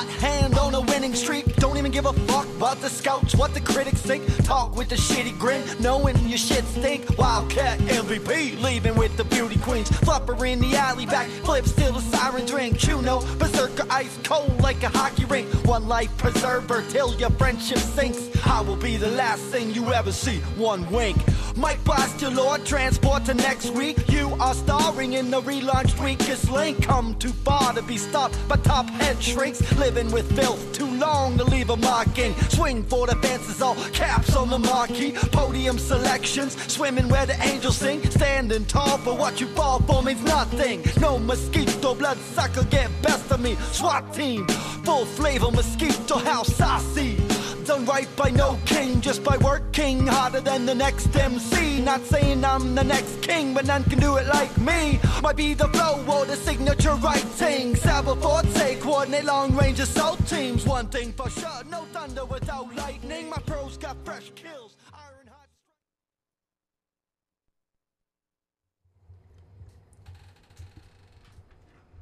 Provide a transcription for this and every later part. hot hand on a winning streak. Don't even give a fuck about the scouts, what the critics think. Talk with a shitty grin, knowing your shit stink. Wildcat MVP, leaving with the beauty queens. Flopper in the alley, back flip, still a siren drink. You know, berserker ice cold like a hockey rink. One life preserver till your friendship sinks. I will be the last thing you ever see, one wink. Mike Boss, your lord, transport to next week. You are starring in the relaunched Weakest Link. Come too far to be stopped by top head shrinks. Living with filth, too long to leave a marking. Swing for the fences, all caps on the marquee. Podium selections, swimming where the angels sing. Standing tall for what you fall for means nothing. No mosquito, bloodsucker, get best of me. SWAT team, full flavor mosquito house saucy. Done right by no king, just by working harder than the next MC. Not saying I'm the next king, but none can do it like me. Might be the flow or the signature writing. Sabre forte, coordinate long range assault teams. One thing for sure, no thunder without lightning. My pros got fresh kills. Iron hot.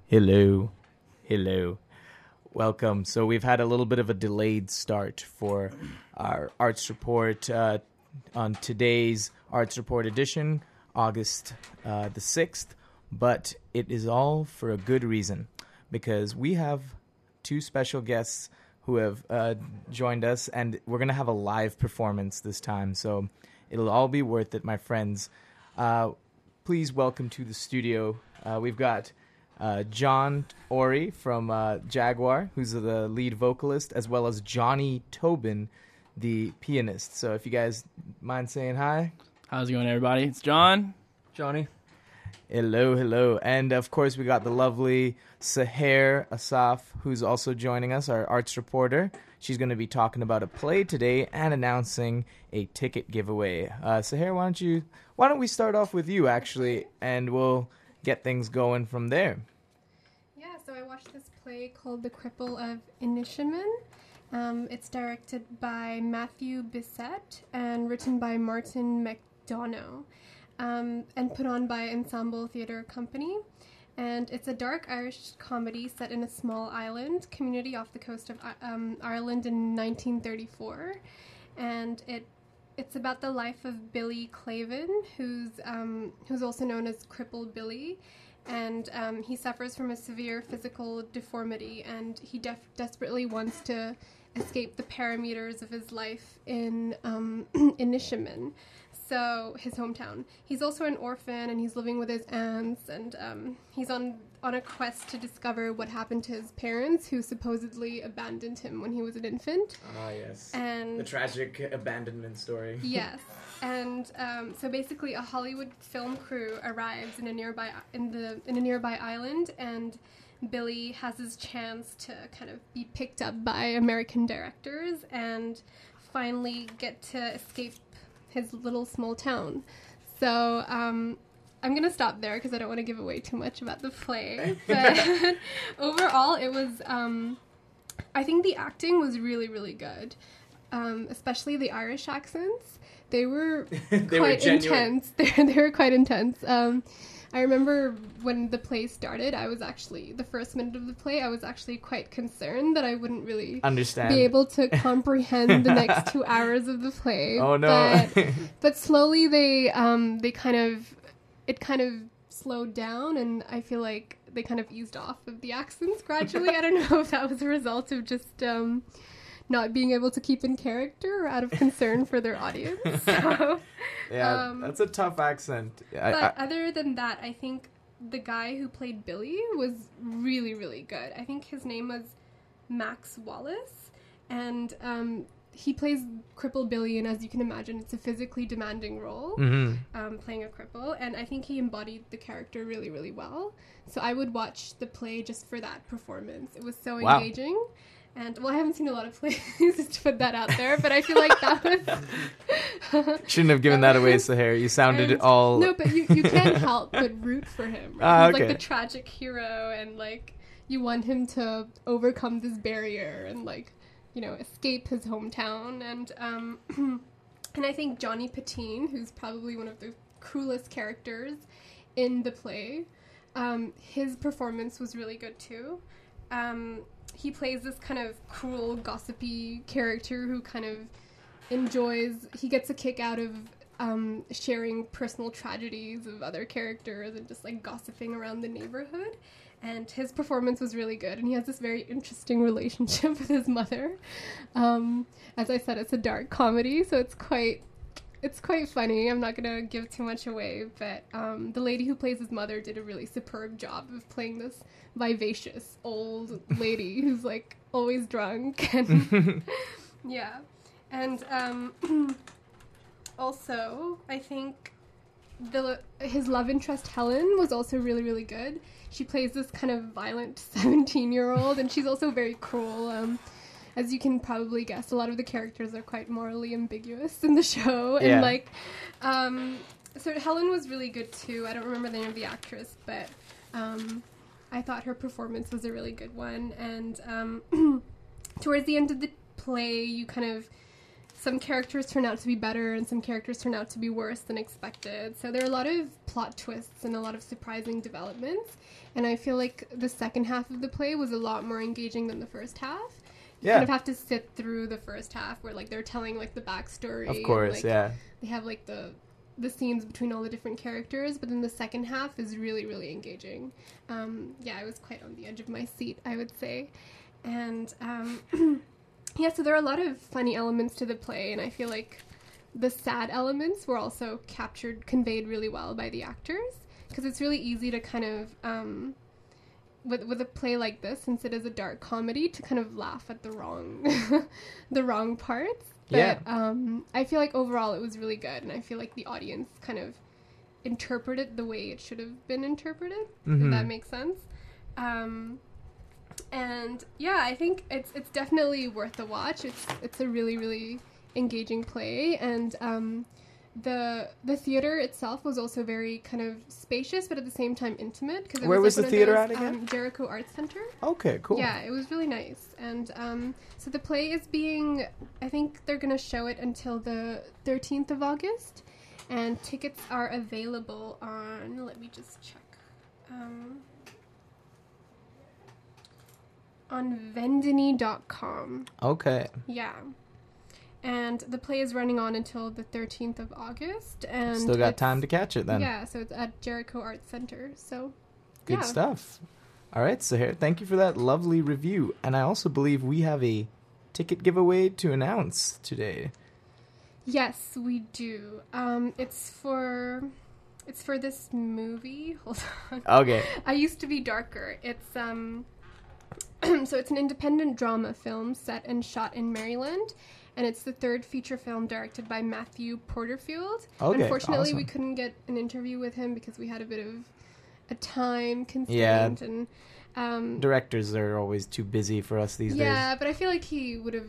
Hello. Hello. Welcome. So we've had a little bit of a delayed start for our Arts Report on today's Arts Report edition, August the 6th, but it is all for a good reason, because we have two special guests who have joined us, and we're going to have a live performance this time, so it'll all be worth it, my friends. Please welcome to the studio, we've got... John Ori from Jaguar, who's the lead vocalist, as well as Johnny Tobin, the pianist. So if you guys mind saying hi. How's it going, everybody? It's John. Johnny. Hello, hello. And, of course, we got the lovely Sahar Asaf, who's also joining us, our arts reporter. She's going to be talking about a play today and announcing a ticket giveaway. Sahar, why don't we start off with you, actually, and we'll... get things going from there. Yeah, so I watched this play called The Cripple of Inishmaan. It's directed by Matthew Bissett and written by Martin McDonagh, and put on by Ensemble Theatre Company. And it's a dark Irish comedy set in a small island community off the coast of Ireland in 1934. And It's about the life of Billy Clavin, who's also known as Crippled Billy, and he suffers from a severe physical deformity, and he desperately wants to escape the parameters of his life in Inishmaan, so his hometown. He's also an orphan, and he's living with his aunts, and he's on a quest to discover what happened to his parents, who supposedly abandoned him when he was an infant. Ah, yes. And the tragic abandonment story. Yes. And so basically a Hollywood film crew arrives in a nearby island, and Billy has his chance to kind of be picked up by American directors and finally get to escape his little small town. So, I'm going to stop there because I don't want to give away too much about the play. But overall, it was, I think the acting was really, really good, especially the Irish accents. They were intense. They were quite intense. I remember when the play started, the first minute of the play, I was actually quite concerned that I wouldn't really be able to comprehend the next 2 hours of the play. Oh, no. But slowly it kind of slowed down, and I feel like they kind of eased off of the accents gradually. I don't know if that was a result of just not being able to keep in character or out of concern for their audience. So, yeah, that's a tough accent. But other than that, I think the guy who played Billy was really, really good. I think his name was Max Wallace, and he plays Crippled Billy, and as you can imagine, it's a physically demanding role, playing a cripple, and I think he embodied the character really, really well. So I would watch the play just for that performance. It was so engaging. And, I haven't seen a lot of plays to put that out there, but I feel like that was... Shouldn't have given that away, Sahar. You sounded all... No, but you can't help but root for him. Right? He's okay. Like the tragic hero, and you want him to overcome this barrier and escape his hometown, and and I think Johnny Patine, who's probably one of the cruelest characters in the play, his performance was really good too, He plays this kind of cruel, gossipy character who kind of he gets a kick out of sharing personal tragedies of other characters and just like gossiping around the neighborhood. And his performance was really good, and he has this very interesting relationship with his mother. As I said, it's a dark comedy, so it's quite funny. I'm not gonna give too much away, but the lady who plays his mother did a really superb job of playing this vivacious old lady who's like always drunk and yeah. And also, I think his love interest Helen was also really, really good. She plays this kind of violent 17-year-old, and she's also very cruel. As you can probably guess, a lot of the characters are quite morally ambiguous in the show. Yeah. And so Helen was really good too. I don't remember the name of the actress, but I thought her performance was a really good one. And towards the end of the play, some characters turn out to be better and some characters turn out to be worse than expected. So there are a lot of plot twists and a lot of surprising developments. And I feel like the second half of the play was a lot more engaging than the first half. You kind of have to sit through the first half where they're telling the backstory. Of course, They have the scenes between all the different characters, but then the second half is really, really engaging. I was quite on the edge of my seat, I would say. And yeah, so there are a lot of funny elements to the play, and I feel like the sad elements were also conveyed really well by the actors, because it's really easy to kind of, with a play like this, since it is a dark comedy, to kind of laugh at the wrong parts. But, I feel like overall it was really good, and I feel like the audience kind of interpreted the way it should have been interpreted, if that makes sense. And yeah, I think it's definitely worth the watch. It's a really, really engaging play, and the theater itself was also very kind of spacious, but at the same time intimate. Because where was the theater at again? Jericho Arts Center. Okay, cool. Yeah, it was really nice, and so the play is being. I think they're going to show it until the 13th of August, and tickets are available on. Let me just check. On Vendini.com. Okay. Yeah. And the play is running on until the 13th of August. And still got time to catch it then. Yeah, so it's at Jericho Arts Center. So, good stuff. All right, Sahar, thank you for that lovely review. And I also believe we have a ticket giveaway to announce today. Yes, we do. It's for this movie. Hold on. Okay. I Used to Be Darker. It's so it's an independent drama film set and shot in Maryland, and it's the third feature film directed by Matthew Porterfield. Okay, unfortunately, we couldn't get an interview with him because we had a bit of a time constraint. Yeah. And directors are always too busy for us these days. Yeah, but I feel like he would have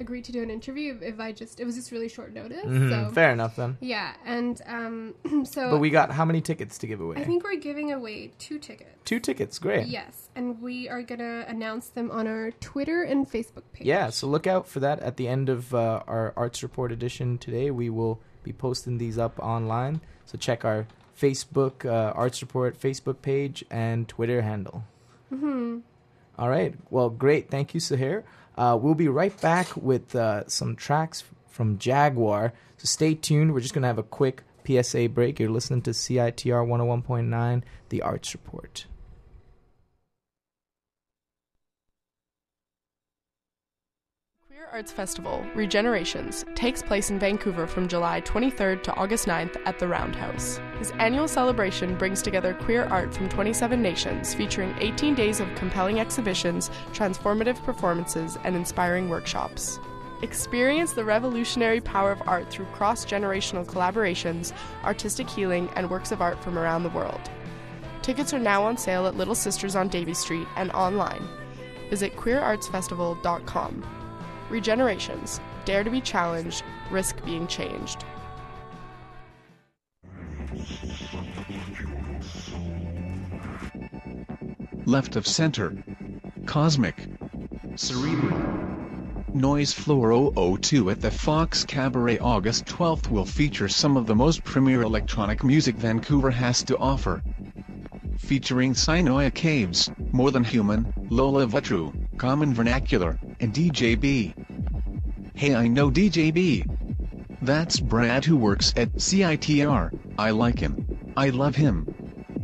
agreed to do an interview it was just really short notice. So fair enough then. Yeah, and but we got how many tickets to give away? I think we're giving away 2 tickets. 2 tickets, great. Yes, and we are gonna announce them on our Twitter and Facebook page. Yeah, so look out for that at the end of our Arts Report edition today. We will be posting these up online, so check our Facebook Arts Report Facebook page and Twitter handle. All right, well, great. Thank you, Sahar. We'll be right back with some tracks from Jaguar. So stay tuned. We're just going to have a quick PSA break. You're listening to CITR 101.9, The Arts Report. Queer Arts Festival, Regenerations, takes place in Vancouver from July 23rd to August 9th at the Roundhouse. This annual celebration brings together queer art from 27 nations, featuring 18 days of compelling exhibitions, transformative performances, and inspiring workshops. Experience the revolutionary power of art through cross-generational collaborations, artistic healing, and works of art from around the world. Tickets are now on sale at Little Sisters on Davie Street and online. Visit queerartsfestival.com. Regenerations. Dare to be challenged. Risk being changed. Left of center. Cosmic. Cerebral. Noise Floor 002 at the Fox Cabaret August 12th will feature some of the most premier electronic music Vancouver has to offer. featuring Sinoia Caves, More Than Human, Lola Vetru, Common Vernacular, and DJB. Hey, I know DJB. That's Brad who works at CITR. I like him. I love him.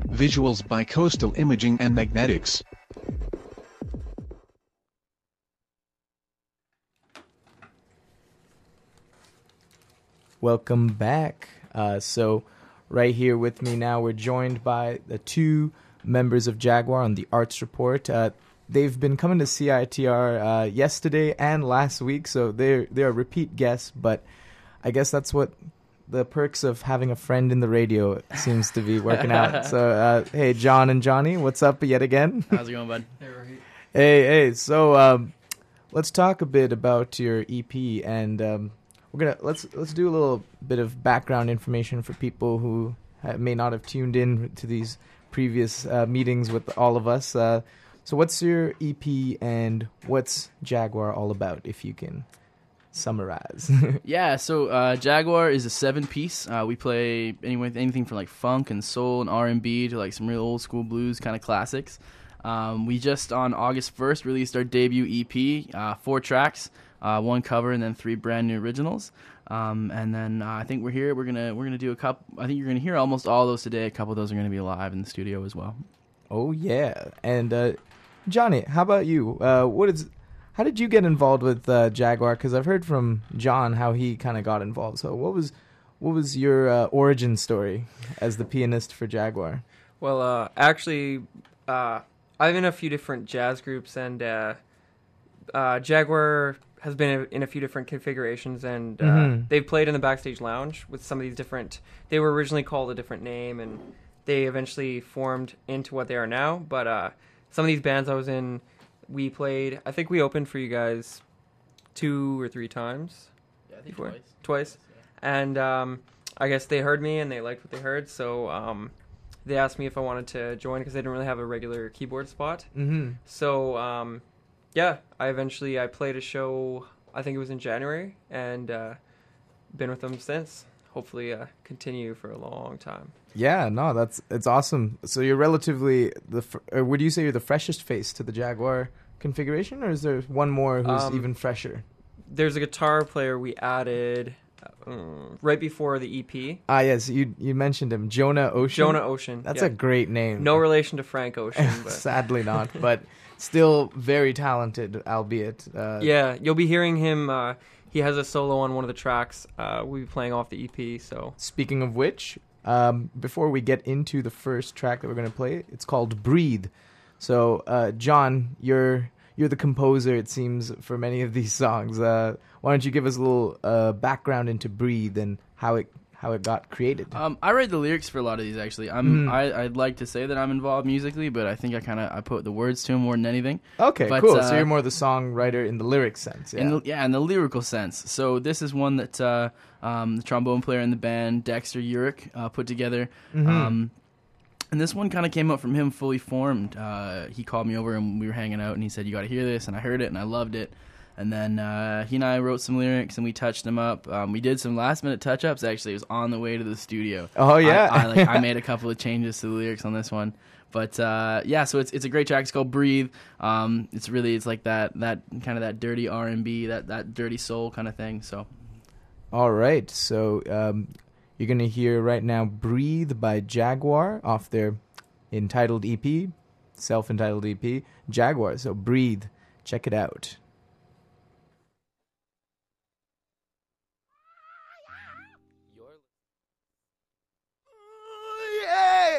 Visuals by Coastal Imaging and Magnetics. Welcome back. So right here with me now, we're joined by the two members of Jaguar on the Arts Report. They've been coming to CITR yesterday and last week, so they're repeat guests, but I guess that's what the perks of having a friend in the radio seems to be working out. So, hey, John and Johnny, what's up yet again? How's it going, bud? Hey, Rohit. Hey, so let's talk a bit about your EP and... Let's do a little bit of background information for people who may not have tuned in to these previous meetings with all of us. So what's your EP and what's Jaguar all about, if you can summarize? Yeah, so Jaguar is a 7-piece. We play anything from like funk and soul and R&B to like some real old school blues kind of classics. We just on August 1st released our debut EP, 4 tracks. One cover and then 3 brand new originals, and then I think we're here. We're gonna do a couple. I think you're gonna hear almost all those today. A couple of those are gonna be live in the studio as well. Oh yeah! And Johnny, how about you? How did you get involved with Jaguar? Because I've heard from John how he kind of got involved. So what was your origin story as the pianist for Jaguar? Well, actually, I'm in a few different jazz groups, and Jaguar has been in a few different configurations, and they've played in the Backstage Lounge with some of these different... They were originally called a different name, and they eventually formed into what they are now, but some of these bands I was in, we played... I think we opened for you guys 2 or 3 times. Yeah, I think before. Twice. Yeah. And I guess they heard me, and they liked what they heard, so they asked me if I wanted to join, because they didn't really have a regular keyboard spot. Mm-hmm. So... yeah, I played a show, I think it was in January, and been with them since. Hopefully continue for a long time. Yeah, no, it's awesome. So you're relatively, would you say you're the freshest face to the Jaguar configuration, or is there one more who's even fresher? There's a guitar player we added right before the EP. Ah, yes, you mentioned him, Jonah Ocean. That's a great name. No relation to Frank Ocean. But. Sadly not, but... Still very talented, albeit. Yeah, you'll be hearing him. He has a solo on one of the tracks. We'll be playing off the EP, so. Speaking of which, before we get into the first track that we're going to play, it's called Breathe. So, John, you're the composer, it seems, for many of these songs. Why don't you give us a little background into Breathe and how it got created? I write the lyrics for a lot of these, actually. I'd like to say that I'm involved musically, but I think I put the words to them more than anything. Okay, but, cool. So you're more the songwriter in the lyric sense. Yeah. In the lyrical sense. So this is one that the trombone player in the band, Dexter Urich, put together. Mm-hmm. And this one kind of came up from him fully formed. He called me over and we were hanging out and he said, you got to hear this. And I heard it and I loved it. And then he and I wrote some lyrics, and we touched them up. We did some last-minute touch-ups, actually. It was on the way to the studio. Oh, yeah. I made a couple of changes to the lyrics on this one. But, yeah, so it's a great track. It's called Breathe. It's like that kind of that dirty R&B, that dirty soul kind of thing. So, all right. So you're going to hear right now Breathe by Jaguar off their self-entitled EP, Jaguar. So Breathe. Check it out.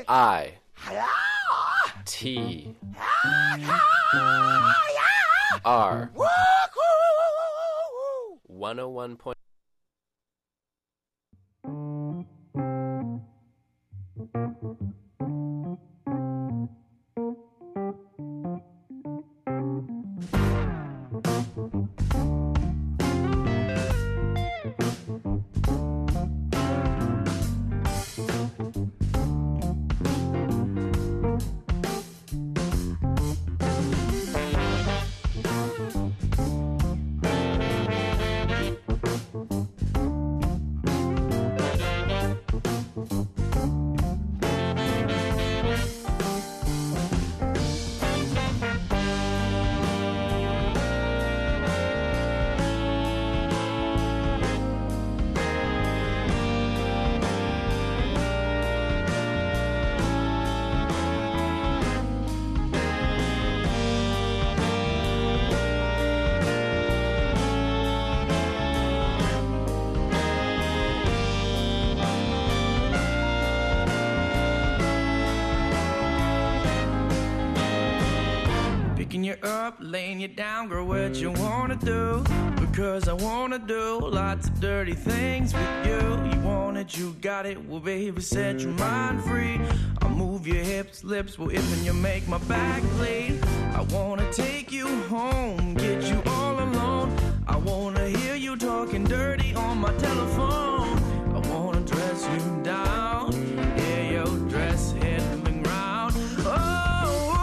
I T R 101. you up, laying you down, girl, what you wanna do? Because I wanna do lots of dirty things with you. You want it, you got it, well baby, set your mind free. I'll move your hips, lips, well if and you make my back bleed. I wanna take you home, get you all alone. I wanna hear you talking dirty on my telephone. I wanna dress you down, hear your dress hitting ground. Oh,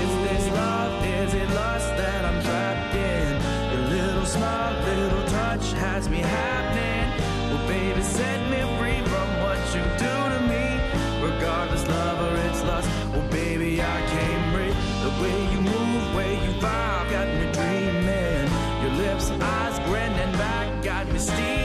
is this love, is it lust that I'm trapped in? Your little smile, little touch has me happening. Well baby, set me free from what you do to me. Regardless, love or it's lust, well baby, I can't breathe. The way you move, way you vibe, got me dreaming. Your lips, eyes, grinning back, got me steaming.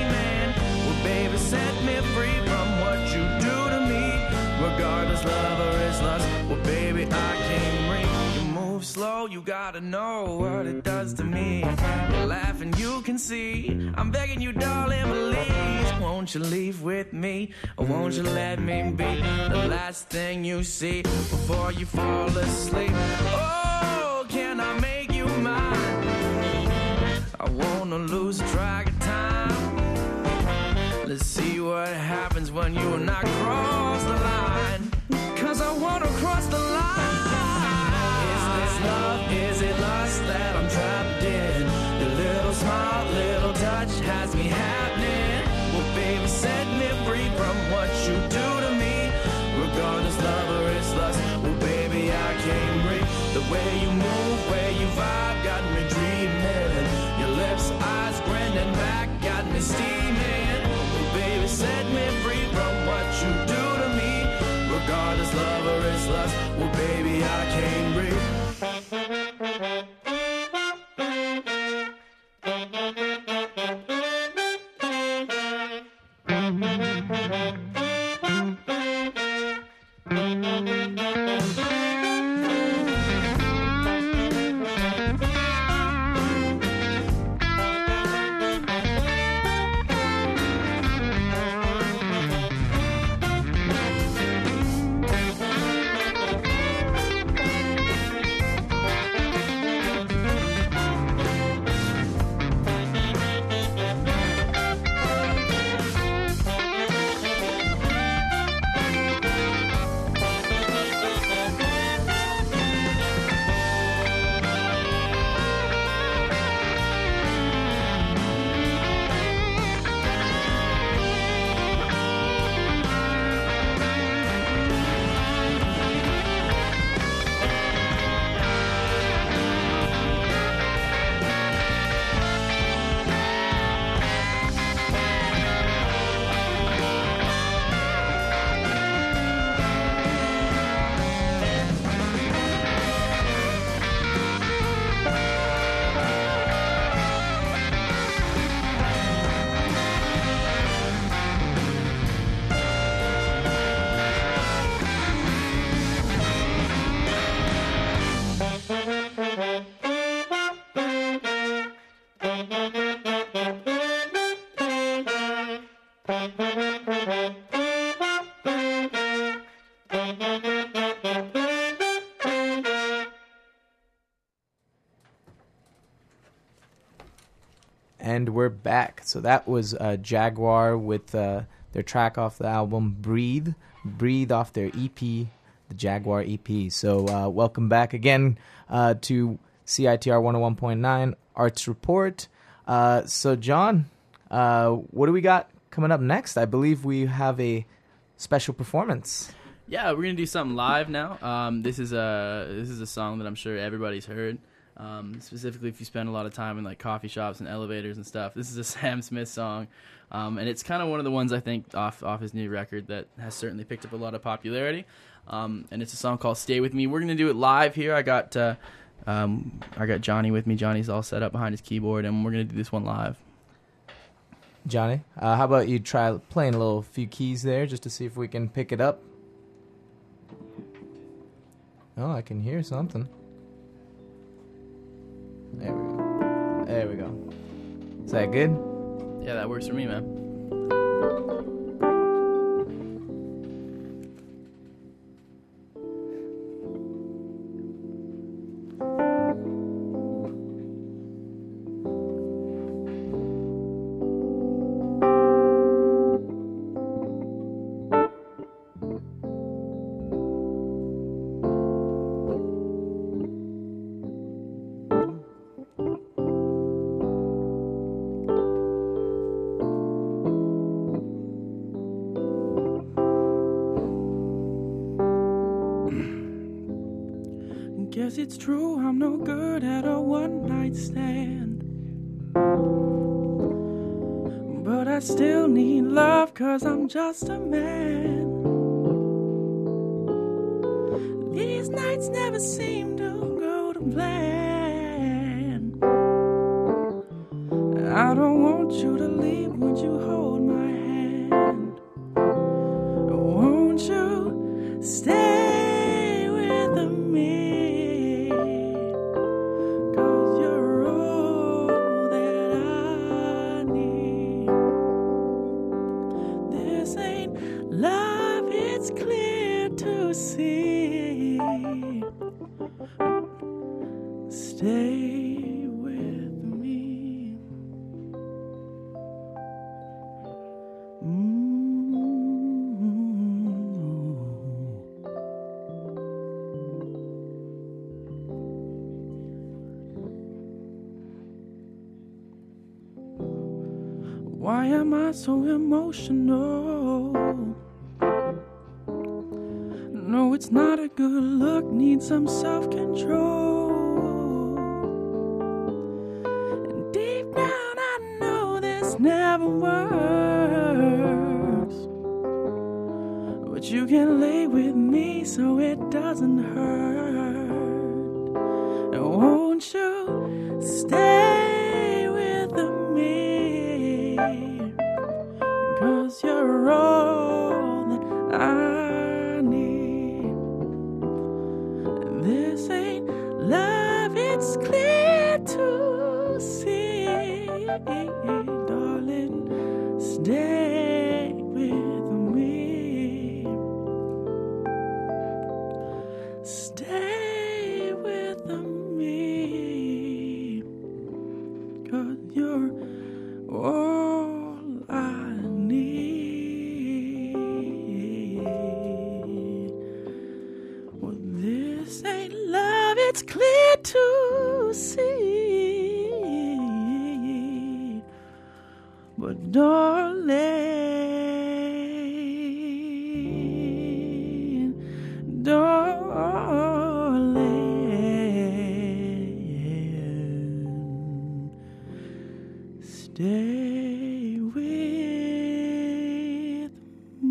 Baby, set me free from what you do to me. Regardless, love or is lust, well, baby, I can't breathe. You move slow, you gotta know what it does to me. You're laughing, you can see. I'm begging you, darling, please. Won't you leave with me, or won't you let me be the last thing you see before you fall asleep? Oh, can I make you mine? I wanna lose track of time. Let's see what happens when you and I cross the line. Cause I wanna cross the line. Is this love, is it lust that I'm trapped in? Your little smile, little touch has me happening. Well baby, set me free from what you do to me. Regardless, love or it's lust, well baby, I can't breathe. The way you move, way you vibe, got me dreaming. Your lips, eyes, grinning back, got me steaming. Set me free from what you do to me. Regardless, love or is lust, well, baby, I can't breathe. And we're back. So that was Jaguar with their track off the album Breathe. Breathe off their EP, the Jaguar EP. So welcome back again to CITR 101.9 Arts Report. So John, what do we got coming up next? I believe we have a special performance. Yeah, we're going to do something live now. This is a song that I'm sure everybody's heard. Specifically if you spend a lot of time in like coffee shops and elevators and stuff. This is a Sam Smith song, and it's kind of one of the ones I think off his new record that has certainly picked up a lot of popularity, and it's a song called Stay With Me. We're going to do it live here. I got Johnny with me. Johnny's all set up behind his keyboard, and we're going to do this one live. Johnny, how about you try playing a little few keys there just to see if we can pick it up? Oh, I can hear something. There we go. There we go. Is that good? Yeah, that works for me, man. Yes, it's true, I'm no good at a one-night stand, but I still need love, 'cause I'm just a man. These nights never seem to go to plan. I don't want you to leave, would you hold my hand? Won't you stay with me? Stay with me. Why am I so emotional? No, it's not a good look, need some self-control. Never works, but you can lay with me so it doesn't hurt. And won't you stay with me, 'cause you're all that I need. This ain't love, it's clear to see. Darling, stay with me. Stay with me, 'cause you're all I need. Well, this ain't love, it's clear to see. But darling, darling, stay with me.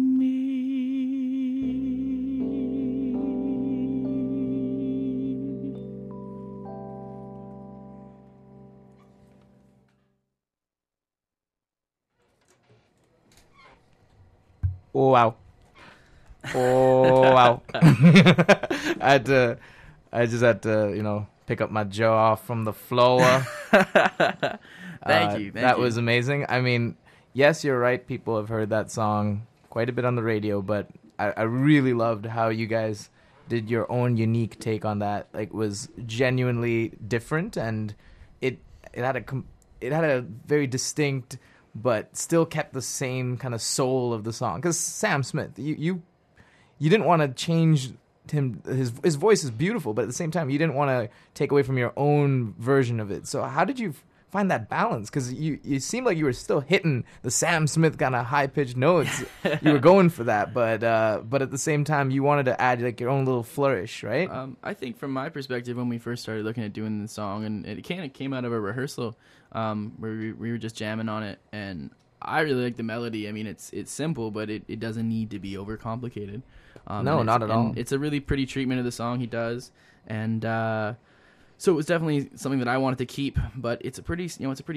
Wow. Oh, wow. I just had to, you know, pick up my jaw from the floor. Thank you. That was amazing. I mean, yes, you're right. People have heard that song quite a bit on the radio, but I really loved how you guys did your own unique take on that. Like, it was genuinely different, and it had a very distinct, but still kept the same kind of soul of the song. Because Sam Smith, you didn't want to change him. His voice is beautiful, but at the same time, you didn't want to take away from your own version of it. So how did you find that balance? Because you seemed like you were still hitting the Sam Smith kind of high-pitched notes. You were going for that, but at the same time, you wanted to add like your own little flourish, right? I think from my perspective, when we first started looking at doing the song, and it kind of came out of a rehearsal, where we were just jamming on it, and I really like the melody. I mean, it's simple, but it doesn't need to be overcomplicated. No, not at all. It's a really pretty treatment of the song he does, and so it was definitely something that I wanted to keep, but it's a pretty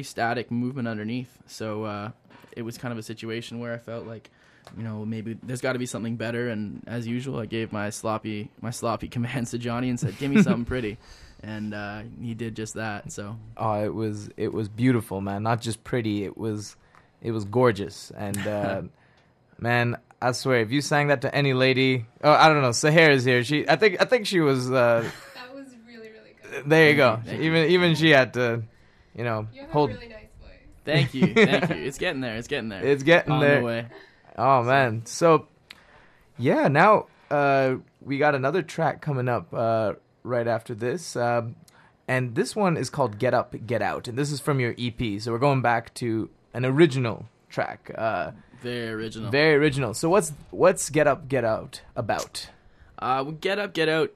static movement underneath. So it was kind of a situation where I felt like, you know, maybe there's got to be something better. And as usual, I gave my sloppy commands to Johnny and said, "Give me something pretty," and he did just that. So it was beautiful, man. Not just pretty, it was gorgeous. And man, I swear, if you sang that to any lady, oh, I don't know, Sahar is here. I think she was. There you go. Even she had to, you know, hold. You have a really nice voice. Thank you. It's getting there. On the way. Oh man. So, yeah. Now we got another track coming up right after this, and this one is called "Get Up, Get Out," and this is from your EP. So we're going back to an original track. Very original. So what's "Get Up, Get Out" about? Get Up, Get Out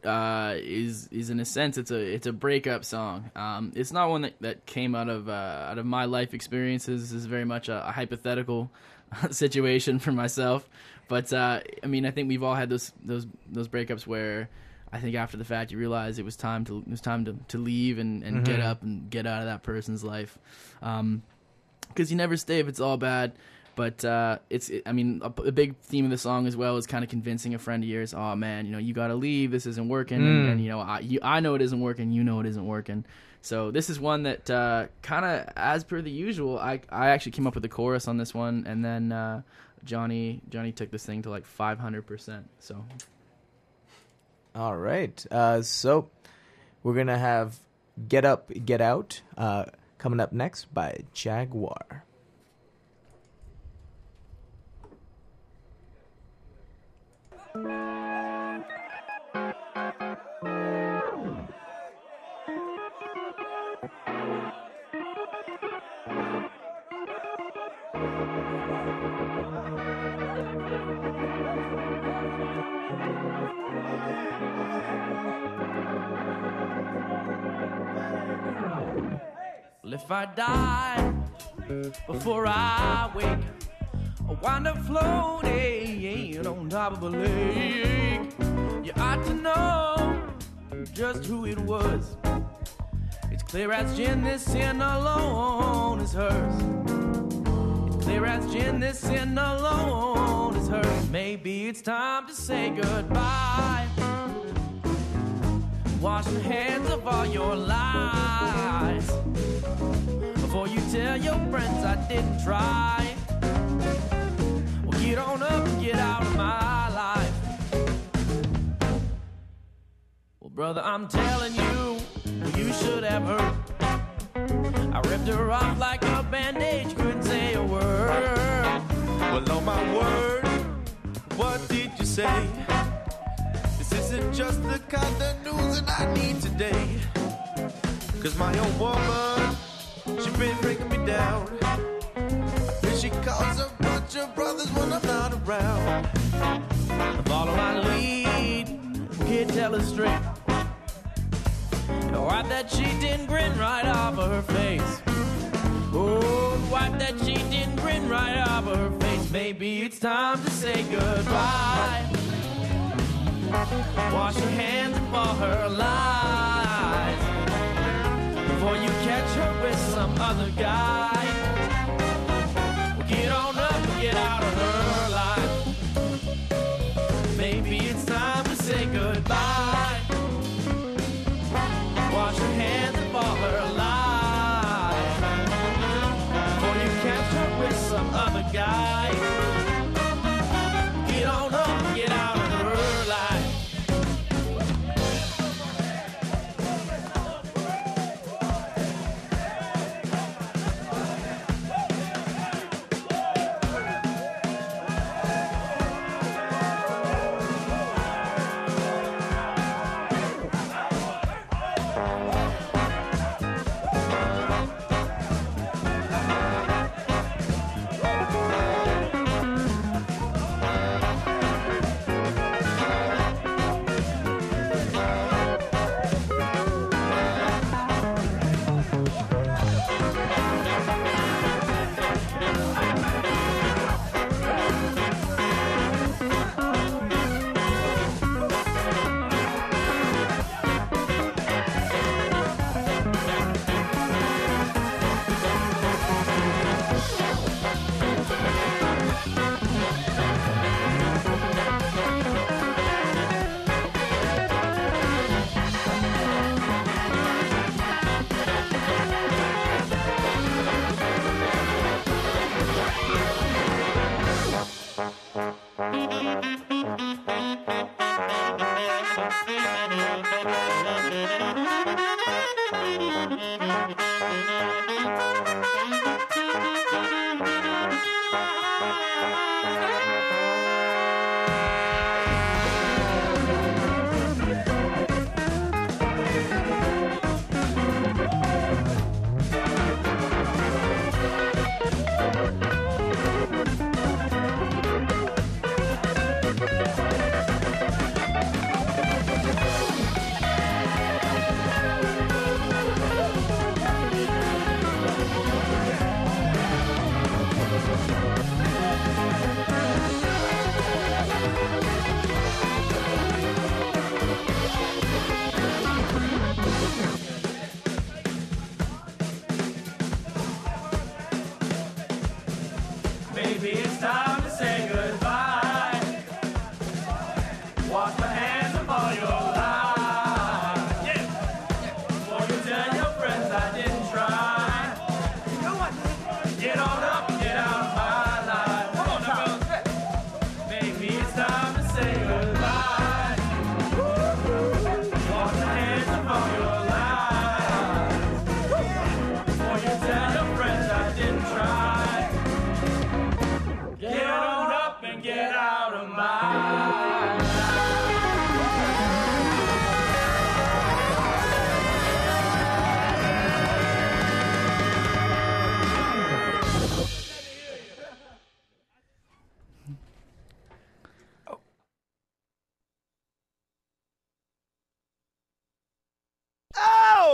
is in a sense it's a breakup song. It's not one that came out of my life experiences. This is very much a hypothetical situation for myself. But I mean, I think we've all had those breakups where I think after the fact you realize it was time to leave and get up and get out of that person's life. 'Cause you never stay if it's all bad. But a big theme of the song as well is kind of convincing a friend of yours, oh man, you know, you got to leave, this isn't working. And you know, I know it isn't working, you know it isn't working. So this is one that kind of, as per the usual, I actually came up with the chorus on this one. And then Johnny took this thing to like 500%. So. All right. So we're going to have Get Up, Get Out coming up next by Jaguar. Well, if I die before I wake, I wind up floating on top of a lake. You ought to know just who it was. It's clear as gin, this sin alone is hers. It's clear as gin, this sin alone is hers. Maybe it's time to say goodbye. Wash your hands of all your lies. Before you tell your friends I didn't try. Get on up and get out of my life. Well, brother, I'm telling you, you should have heard. I ripped her off like a bandage, couldn't say a word. Well, on my word, what did you say? This isn't just the kind of news that I need today. 'Cause my old woman, she been breaking me down. She calls a bunch of brothers when I'm not around. Follow my lead, can't tell her straight. Wipe that cheat and grin right off of her face. Oh, wipe that cheat and grin right off of her face. Maybe it's time to say goodbye. Wash your hands of all her lies. Before you catch her with some other guy. Get on up and get out of her life. Maybe it's time to say goodbye. Wash your hands of all her life. Or you catch her with some other guy. Get on up and get out of her life. Wash your hands and follow your life. Yes. Before you tell your friends I didn't try. You know what? Get on up, get out of my life. Come on, now, baby, it's time to say goodbye. Wash your hands and follow your life. Before you tell your friends I didn't try. Get on up and get out of my life.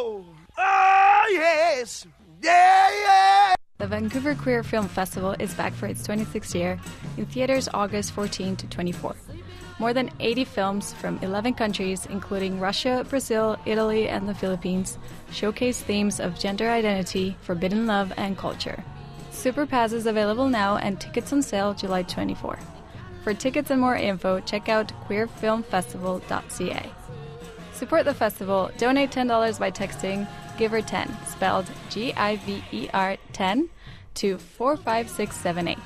Oh, yes! Yeah, yeah! The Vancouver Queer Film Festival is back for its 26th year in theaters August 14 to 24. More than 80 films from 11 countries, including Russia, Brazil, Italy, and the Philippines, showcase themes of gender identity, forbidden love, and culture. Super Pass is available now and tickets on sale July 24. For tickets and more info, check out queerfilmfestival.ca. Support the festival. Donate $10 by texting GIVER10, spelled G-I-V-E-R 10, to 45678.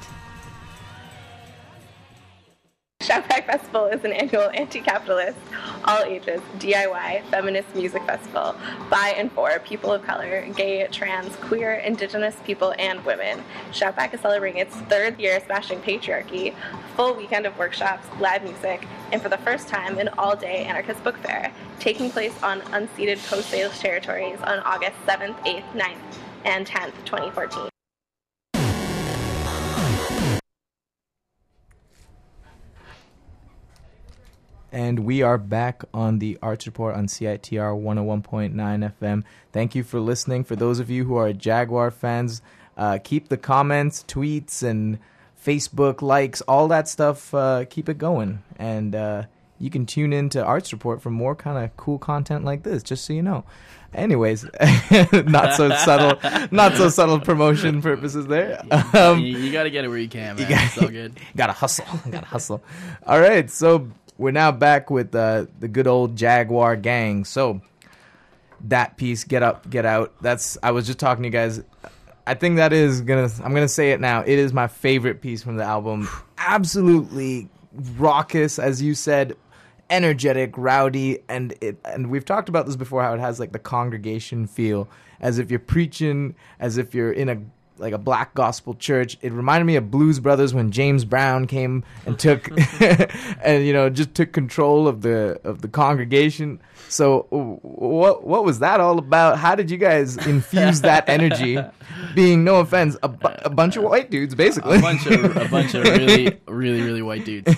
Shopback Festival is an annual anti-capitalist, all-ages, DIY, feminist music festival by and for people of color, gay, trans, queer, indigenous people, and women. Shopback is celebrating its third year smashing patriarchy, full weekend of workshops, live music, and for the first time, an all-day anarchist book fair, taking place on unceded post-sales territories on August 7th, 8th, 9th, and 10th, 2014. And we are back on the Arts Report on CITR 101.9 FM. Thank you for listening. For those of you who are Jaguar fans, keep the comments, tweets, and Facebook likes, all that stuff. Keep it going. And you can tune in to Arts Report for more kind of cool content like this, just so you know. Anyways, not so subtle promotion purposes there. You got to get it where you can, man. It's all good. Got to hustle. All right, so... we're now back with the good old Jaguar gang. So that piece, Get Up, Get Out. I was just talking to you guys. I think that is I'm gonna say it now. It is my favorite piece from the album. Absolutely raucous, as you said, energetic, rowdy, and we've talked about this before, how it has like the congregation feel, as if you're preaching, as if you're in a black gospel church. It reminded me of Blues Brothers when James Brown came and took control of the congregation. So what was that all about? How did you guys infuse that energy? Being, no offense, a bunch of white dudes, basically. A bunch of really, really, really white dudes.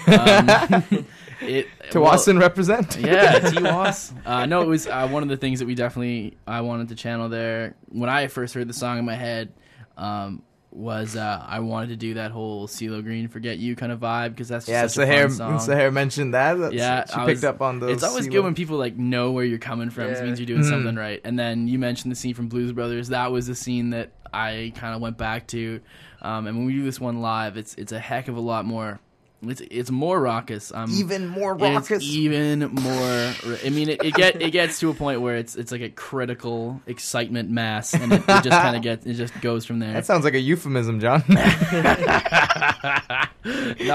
Tawasin represent. Yeah, Tawas. No, it was one of the things that we definitely I wanted to channel there. When I first heard the song in my head, I wanted to do that whole CeeLo Green Forget You kind of vibe, because that's just Sahar, fun song. Sahar mentioned that. She picked up on those. It's always good when people like know where you're coming from. It means you're doing something right. And then you mentioned the scene from Blues Brothers. That was the scene that I kind of went back to. And when we do this one live, it's a heck of a lot more. It's more raucous. I mean, it gets to a point where it's like a critical excitement mass, and it just kind of goes from there. That sounds like a euphemism, John. No,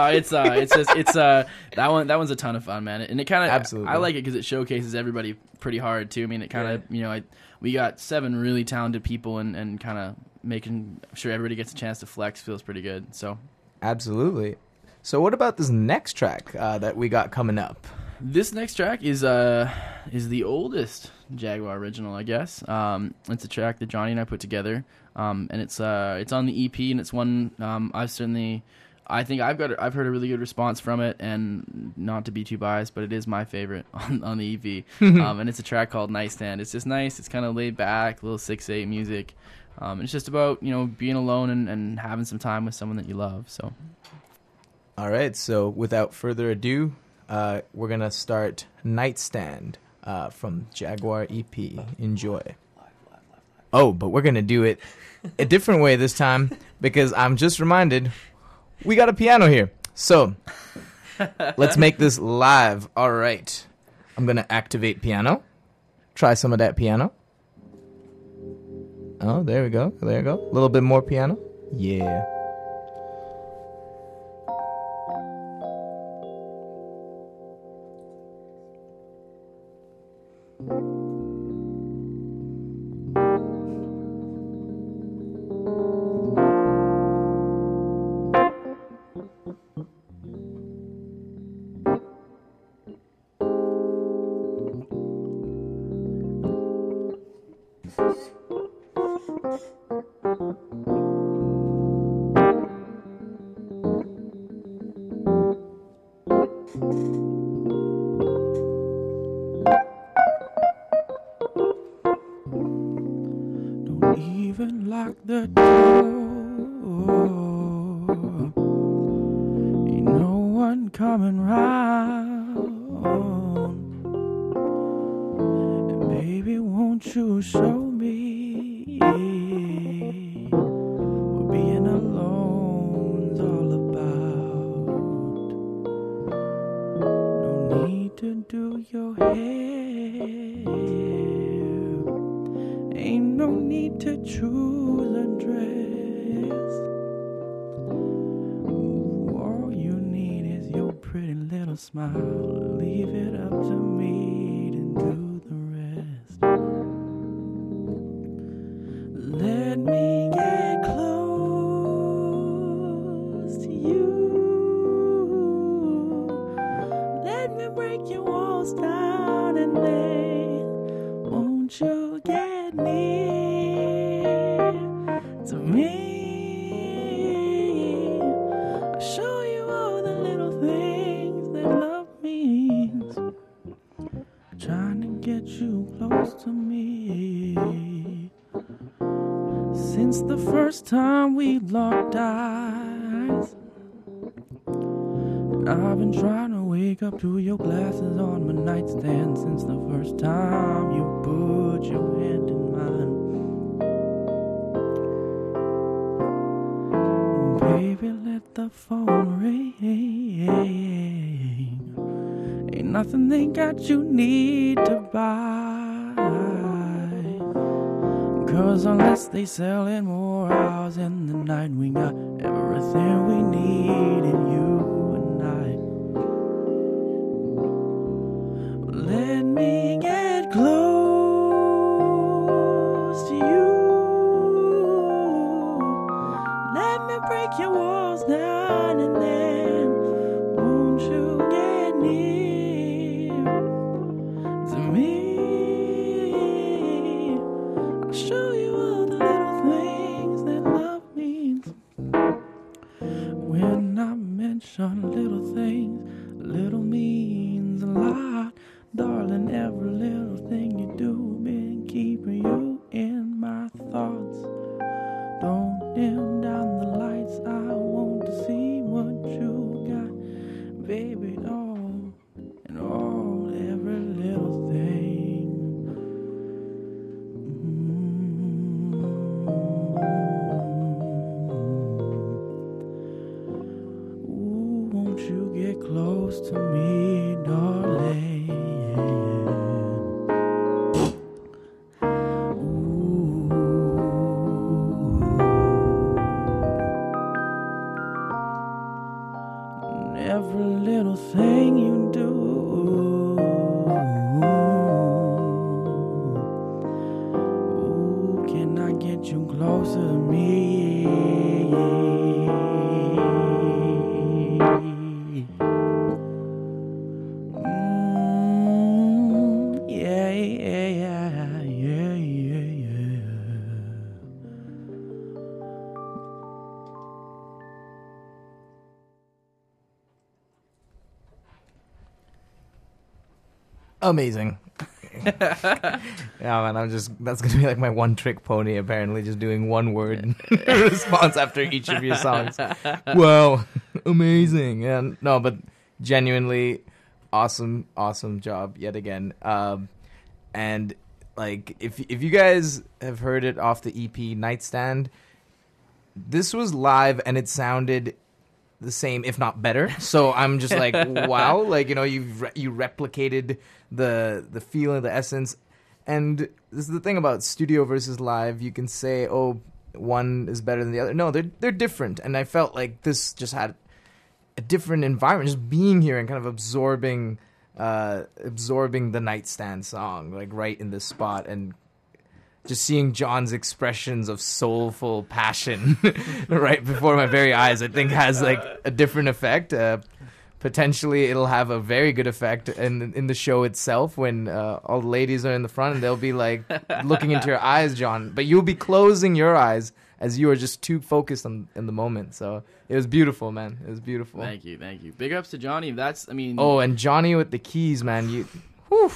it's that one's a ton of fun, man. And it kind of absolutely, I like it because it showcases everybody pretty hard too. I mean, it kind of we got 7 really talented people, and kind of making sure everybody gets a chance to flex feels pretty good. So absolutely. So what about this next track that we got coming up? This next track is the oldest Jaguar original, I guess. It's a track that Johnny and I put together, and it's on the EP, and it's one I've heard a really good response from it, and not to be too biased, but it is my favorite on the EP, and it's a track called Nightstand. It's just nice. It's kind of laid back, little 6/8 music. It's just about being alone and having some time with someone that you love. So. All right, so without further ado, we're going to start Nightstand from Jaguar EP. Enjoy. Oh, but we're going to do it a different way this time, because I'm just reminded we got a piano here. So Let's make this live. All right. I'm going to activate piano. Try some of that piano. Oh, there we go. There we go. A little bit more piano. Yeah. Amazing. Yeah, man, I'm just, that's going to be like my one trick pony, apparently, just doing one word response after each of your songs. Wow, amazing. Yeah, no, but genuinely awesome, awesome job yet again. And like, if you guys have heard it off the EP Nightstand, this was live and it sounded the same, if not better. So I'm just like, wow, like, you know, you replicated the feel and the essence. And this is the thing about studio versus live. You can say, oh, one is better than the other. No, they're different. And I felt like this just had a different environment, just being here and kind of absorbing the Nightstand song, like right in this spot, and just seeing John's expressions of soulful passion right before my very eyes, I think has like a different effect. Potentially it'll have a very good effect in the show itself when all the ladies are in the front and they'll be like looking into your eyes, John, but you'll be closing your eyes as you are just too focused on in the moment. So it was beautiful, man. It was beautiful. Thank you, thank you. Big ups to Johnny. That's, I mean... Oh, and Johnny with the keys, man. You, whew.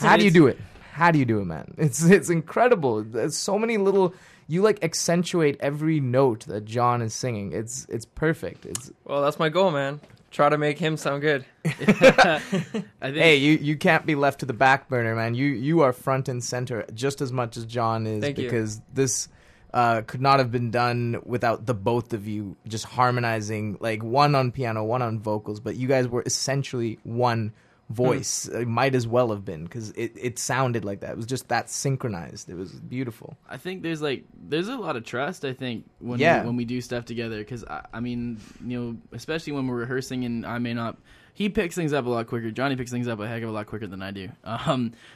How do you do it, man? It's incredible. There's so many little... You like accentuate every note that John is singing. It's perfect. It's well, that's my goal, man. Try to make him sound good. I think hey, you can't be left to the back burner, man. You are front and center just as much as John is. Thank because you. This could not have been done without the both of you just harmonizing, like one on piano, one on vocals. But you guys were essentially one voice. It might as well have been, because it sounded like that. It was just that synchronized. It was beautiful. I think there's a lot of trust, I think, when we do stuff together, because I mean, you know, especially when we're rehearsing, and I may not, he picks things up a lot quicker. Johnny picks things up a heck of a lot quicker than I do,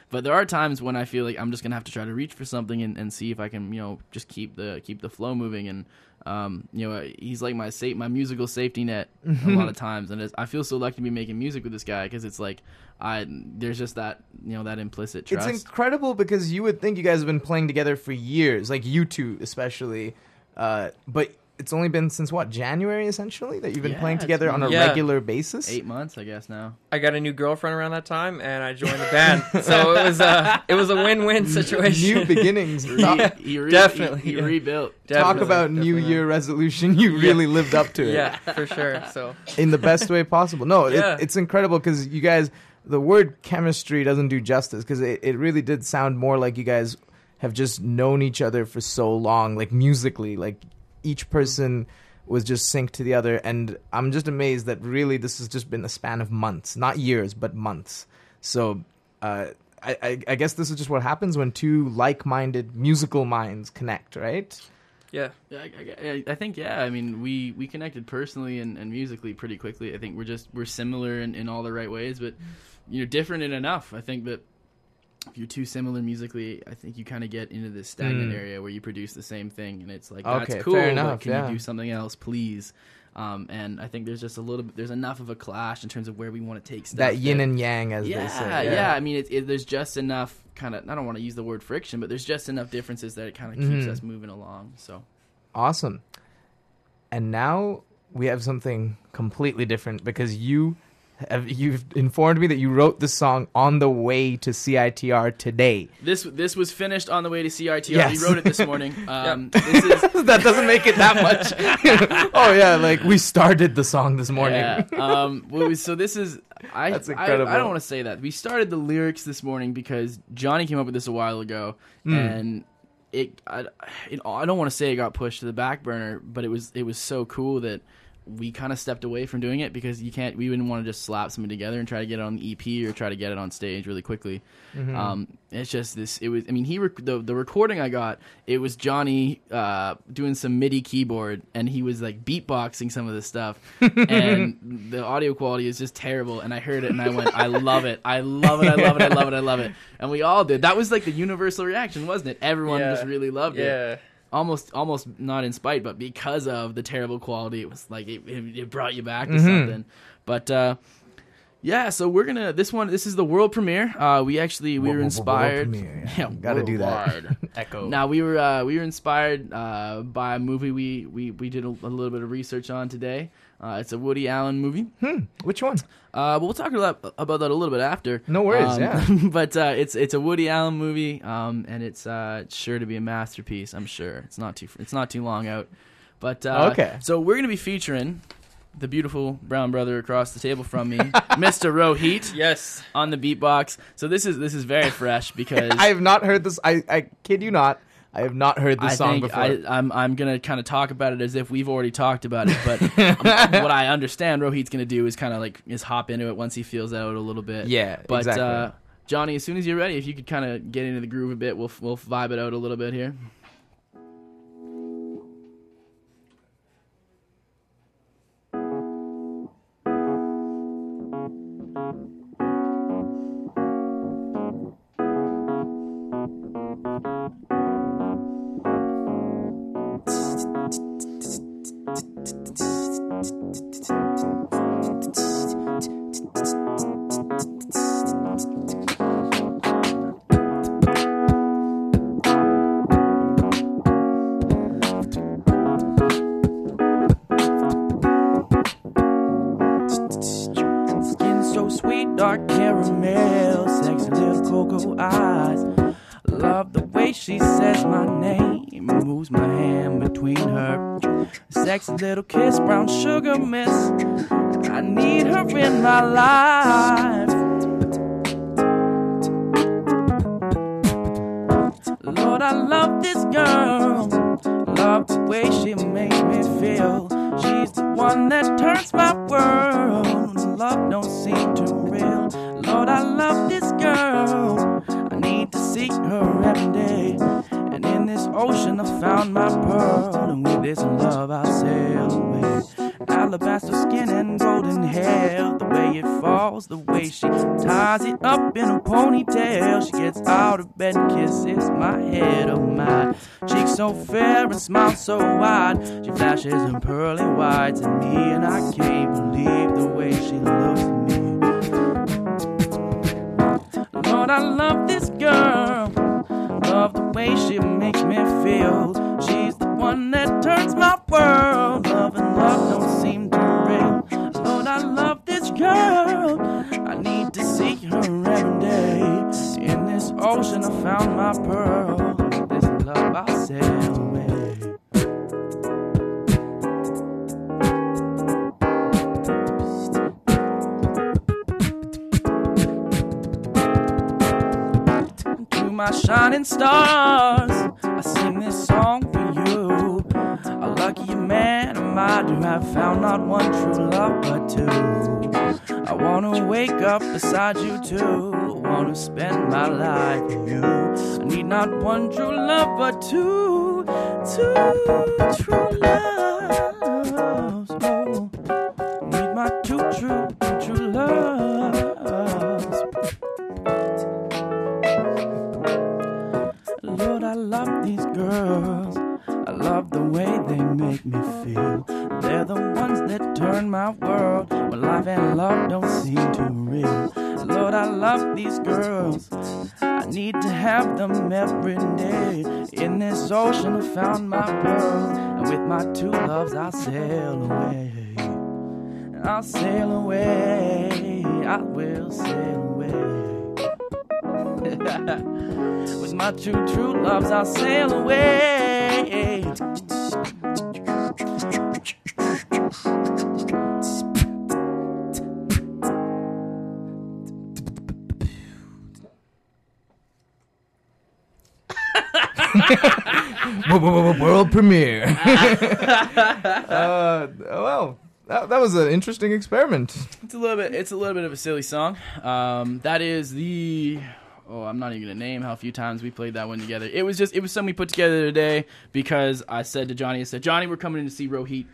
but there are times when I feel like I'm just gonna have to try to reach for something and see if I can, you know, just keep the flow moving. And you know, he's like my musical safety net a lot of times, and I feel so lucky to be making music with this guy, because it's like there's just that, you know, that implicit trust. It's incredible, because you would think you guys have been playing together for years, like you two especially, but it's only been since what, January essentially, that you've been playing together on a regular basis. 8 months, I guess now. I got a new girlfriend around that time, and I joined the band, so it was a win-win situation. New beginnings, definitely. He rebuilt. Definitely. Talk about New Year resolution. You really lived up to it. Yeah, for sure. So in the best way possible. No, it's incredible, because you guys, the word chemistry doesn't do justice, because it really did sound more like you guys have just known each other for so long, like musically, like. Each person was just synced to the other, and I'm just amazed that really this has just been a span of months, not years, but months. So I guess this is just what happens when two like-minded musical minds connect, right? Yeah. I think, yeah. I mean, we connected personally and musically pretty quickly. I think we're similar in all the right ways, but you're different in enough. I think that if you're too similar musically, I think you kind of get into this stagnant area where you produce the same thing, and it's like, that's cool, fair enough, but can you do something else, please? And I think there's just a little bit, there's enough of a clash in terms of where we want to take stuff. That yin and yang, as they say. Yeah, I mean, there's just enough kind of, I don't want to use the word friction, but there's just enough differences that it kind of keeps us moving along, so. Awesome. And now we have something completely different, because you've informed me that you wrote this song on the way to CITR today. This was finished on the way to CITR. Yes. We wrote it this morning. This is... That doesn't make it that much. Oh, yeah, like we started the song this morning. Yeah. So this is... That's incredible. I don't want to say that. We started the lyrics this morning because Johnny came up with this a while ago, and... I don't want to say it got pushed to the back burner, but it was so cool that we kind of stepped away from doing it, because we wouldn't want to just slap something together and try to get it on the EP or try to get it on stage really quickly. It's just this, it was, I mean, the recording I got, it was Johnny doing some MIDI keyboard, and he was like beatboxing some of this stuff, and the audio quality is just terrible, and I heard it and I went, I love it. And we all did. That was like the universal reaction, wasn't it? Everyone just really loved it. Almost not in spite, but because of the terrible quality, it was like it brought you back to something. But so we're gonna this is the world premiere. We were inspired. World premiere, yeah. Gotta do that. Echo. Now we were inspired by a movie we did a little bit of research on today. It's a Woody Allen movie. Which one? We'll talk about that a little bit after. No worries, But it's a Woody Allen movie, and it's sure to be a masterpiece, I'm sure. It's not too long out. But so we're going to be featuring the beautiful brown brother across the table from me, Mr. Rohit. Yes. On the beatbox. So this is very fresh, because I have not heard this. I kid you not. I have not heard this song before. I'm going to kind of talk about it as if we've already talked about it, but what I understand Rohit's going to do is kind of like is hop into it once he feels out a little bit. Yeah, but, exactly. Johnny, as soon as you're ready, if you could kind of get into the groove a bit, we'll vibe it out a little bit here. Little kiss, brown sugar mist. I need her in my life. Lord, I love this girl. Love the way she makes me feel. She's the one that turns my world. Love don't seem too real. Lord, I love this girl. I need to seek her every day. And in this ocean, I found my pearl. And with this love, I'll sail away. Alabaster skin and golden hair. The way it falls, the way she ties it up in a ponytail. She gets out of bed and kisses my head, oh my. Cheeks so fair and smile so wide. She flashes in pearly whites at me, and I can't believe the way she looks at me. Lord, I love this girl. Love the way she makes me feel. She's the one that turns my world. Love and love don't seem too real. Lord, I love this girl. I need to see her every day. In this ocean, I found my pearl. This love I sail away. My shining stars, I sing this song for you. A lucky man am I to have found not one true love but two. I wanna wake up beside you too. I wanna spend my life with you. I need not one true love but two true loves. Oh, I need my two true loves. Lord, I love these girls. I love the way they make me feel. They're the ones that turn my world. When life and love don't seem too real. Lord, I love these girls. I need to have them every day. In this ocean I found my pearl. And with my two loves I'll sail away. I'll sail away. I will sail away. With my true loves, I'll sail away. World premiere. Well. That was an interesting experiment. It's a little bit of a silly song. That is the. Oh, I'm not even going to name how few times we played that one together. It was something we put together today because I said to Johnny, we're coming in to see Rohit.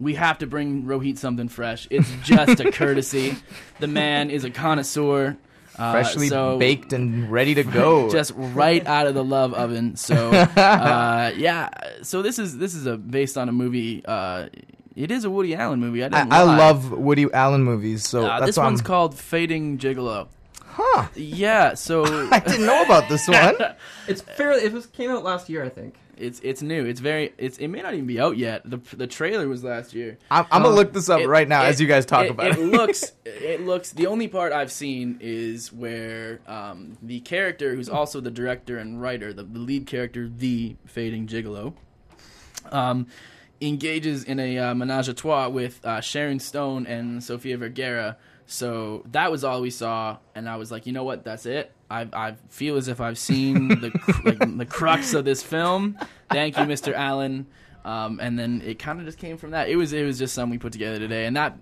We have to bring Rohit something fresh. It's just a courtesy. The man is a connoisseur. Freshly baked and ready to go. Just right out of the love oven. So, yeah. So this is based on a movie. It is a Woody Allen movie. I love Woody Allen movies. So that's this one's called Fading Gigolo. Huh. Yeah, so... I didn't know about this one. It came out last year, I think. It's new. It may not even be out yet. The trailer was last year. I'm going to look this up right now as you guys talk about it. It looks... The only part I've seen is where the character, who's also the director and writer, the lead character, the Fading Gigolo, engages in a menage a trois with Sharon Stone and Sofia Vergara. So that was all we saw, and I was like, you know what, that's it. I feel as if I've seen the like, the crux of this film. Thank you, Mr. Allen. And then it kind of just came from that. It was just something we put together today, and that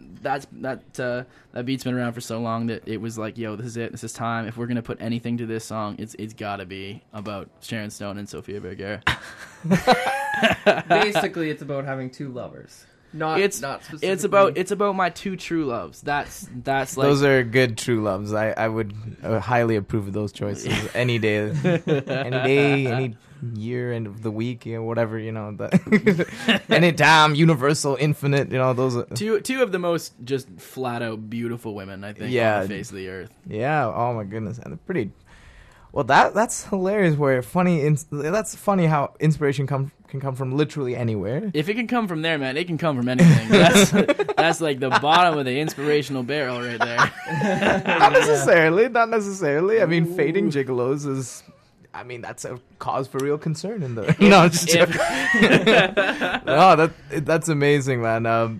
beat's been around for so long that it was like, yo, this is it. This is time. If we're gonna put anything to this song, it's gotta be about Sharon Stone and Sofia Vergara. Basically, it's about having two lovers. It's about my two true loves. That's like, those are good true loves. I would highly approve of those choices any day, any year, end of the week, you know, whatever, you know. Any time, universal, infinite, you know, those are two of the most just flat out beautiful women, I think, on the face of the earth. Yeah. Oh my goodness, and they're pretty. Well, that's hilarious. That's funny how inspiration can come from literally anywhere. If it can come from there, man, it can come from anything. That's like the bottom of the inspirational barrel right there. Not necessarily. I mean, Fading Gigolos is... I mean, that's a cause for real concern in the... No, that's amazing, man.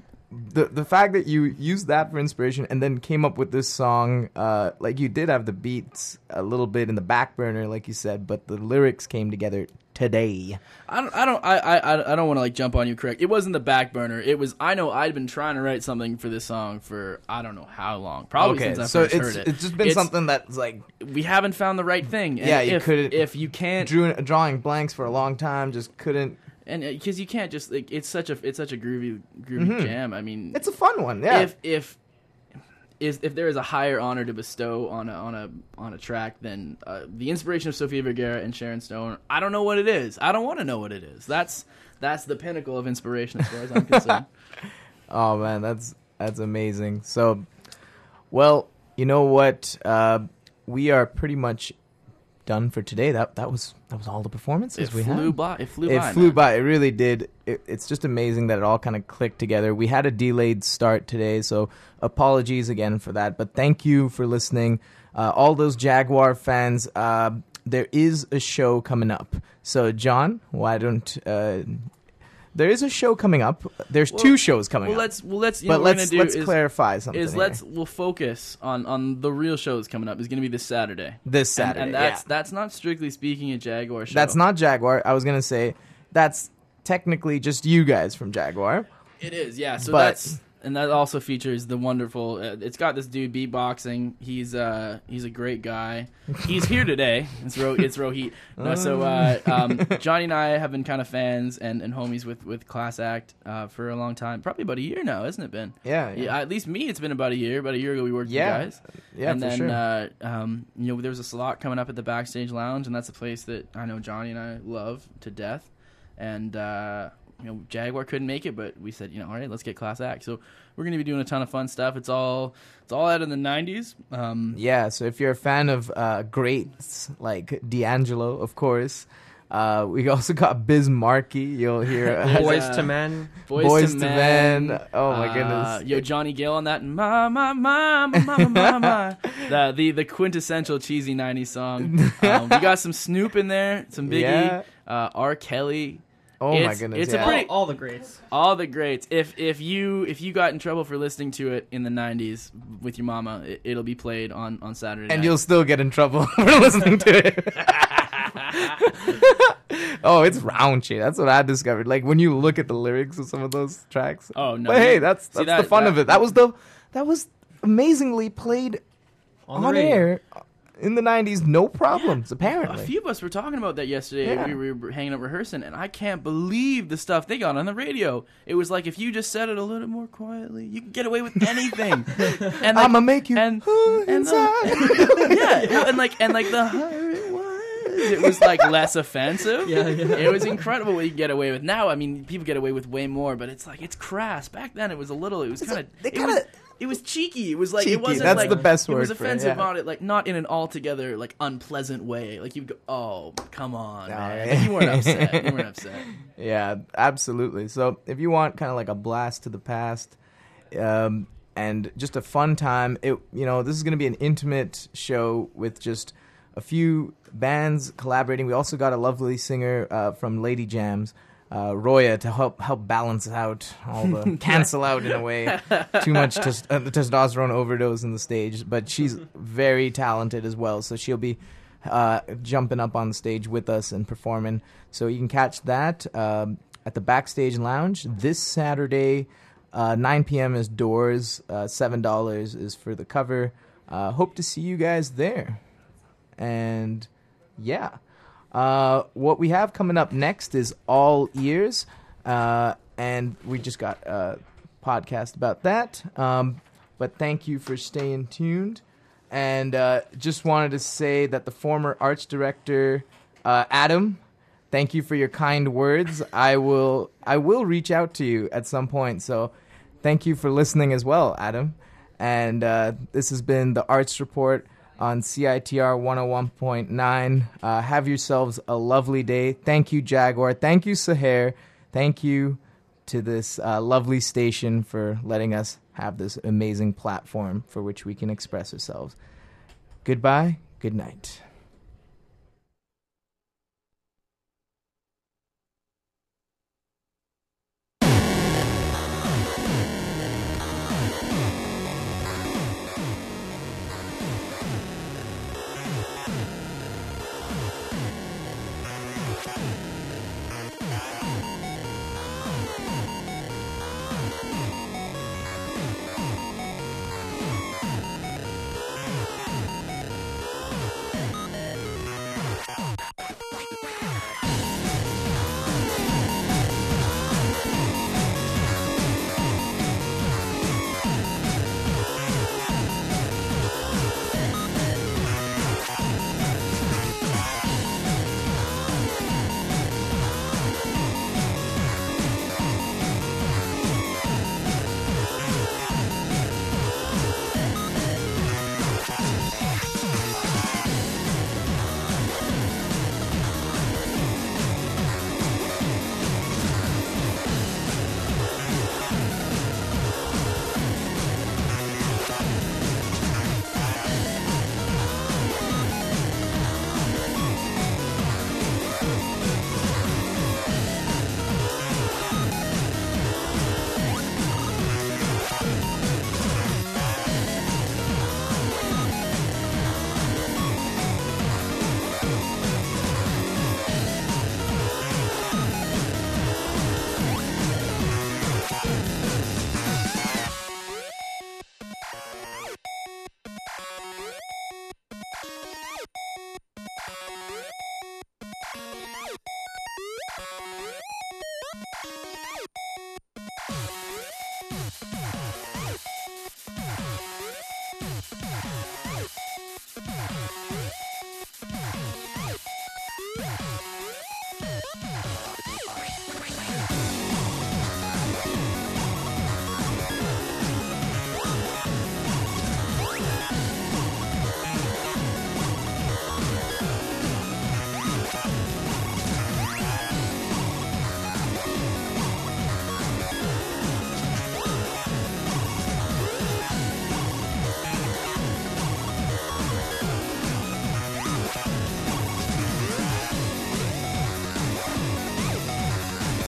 The fact that you used that for inspiration and then came up with this song, like you did have the beats a little bit in the back burner, like you said, but the lyrics came together today. I don't want to like jump on you. Correct. It wasn't the back burner. It was, I know I'd been trying to write something for this song for I don't know how long. Probably since I first heard it. It's just been something that's like we haven't found the right thing. And yeah, you couldn't. If you can't drawing blanks for a long time, just couldn't. And because you can't just like it's such a groovy mm-hmm. jam. I mean, it's a fun one. Yeah. If there is a higher honor to bestow on a track than the inspiration of Sofia Vergara and Sharon Stone, I don't know what it is. I don't want to know what it is. That's the pinnacle of inspiration as far as I'm concerned. Oh man, that's amazing. So, well, you know what? We are pretty much done for today. That was all the performances we had. It flew by. It really did. It's just amazing that it all kind of clicked together. We had a delayed start today, so apologies again for that. But thank you for listening, all those Jaguar fans. There is a show coming up. So John, why don't? There is a show coming up. There's two shows coming up. Let's clarify something. We'll focus on the real shows coming up. It's going to be this Saturday. And that's not strictly speaking a Jaguar show. That's not Jaguar. I was going to say that's technically just you guys from Jaguar. It is, yeah. So that also features the wonderful. It's got this dude beatboxing. He's a great guy. He's here today. It's Rohit. No, so Johnny and I have been kind of fans and homies with Class Act for a long time. Probably about a year now, hasn't it been? Yeah. At least me, it's been about a year. About a year ago, we worked with you guys. Yeah, and then there was a slot coming up at the Backstage Lounge, and that's a place that I know Johnny and I love to death, and. Jaguar couldn't make it, but we said, all right, let's get Class Act. So we're going to be doing a ton of fun stuff. It's all out of the 90s. So if you're a fan of greats like D'Angelo, of course, we also got Biz Markie. You'll hear Boys to Men. Oh my goodness! Johnny Gill on that my the quintessential cheesy 90s song. We got some Snoop in there, some Biggie, R. Kelly. Oh my goodness! It's a pretty, all the greats. All the greats. If you got in trouble for listening to it in the 90s with your mama, it'll be played on Saturday night. And you'll still get in trouble for listening to it. Oh, it's round shit. That's what I discovered. Like when you look at the lyrics of some of those tracks. Oh no! But hey, that's the fun of it. That was amazingly played on air. In the 90s, no problems, apparently. A few of us were talking about that yesterday. Yeah. We were hanging out rehearsing, and I can't believe the stuff they got on the radio. It was like, if you just said it a little more quietly, you can get away with anything. And like, I'ma make you inside. And the higher it was. It was like less offensive. Yeah. It was incredible what you get away with. Now, I mean, people get away with way more, but it's like, it's crass. Back then, it was cheeky. It was like cheeky. It wasn't that's like the best word. It was offensive on it, like not in an altogether like unpleasant way. Like you'd go, "Oh, come on, man!" Yeah. You weren't upset. Yeah, absolutely. So if you want kind of like a blast to the past, and just a fun time, this is going to be an intimate show with just a few bands collaborating. We also got a lovely singer from Lady Jams. Roya to help balance out all the cancel out in a way too much testosterone overdose in the stage. But she's very talented as well, so she'll be jumping up on stage with us and performing. So you can catch that at the Backstage Lounge this Saturday. 9 p.m. is doors. $7 is for the cover. Hope to see you guys there. And yeah. What we have coming up next is All Ears, and we just got a podcast about that. But thank you for staying tuned. And just wanted to say that the former arts director, Adam, thank you for your kind words. I will reach out to you at some point. So thank you for listening as well, Adam. And this has been the Arts Report on CITR 101.9. Have yourselves a lovely day. Thank you, Jaguar. Thank you, Sahar. Thank you to this lovely station for letting us have this amazing platform for which we can express ourselves. Goodbye. Good night.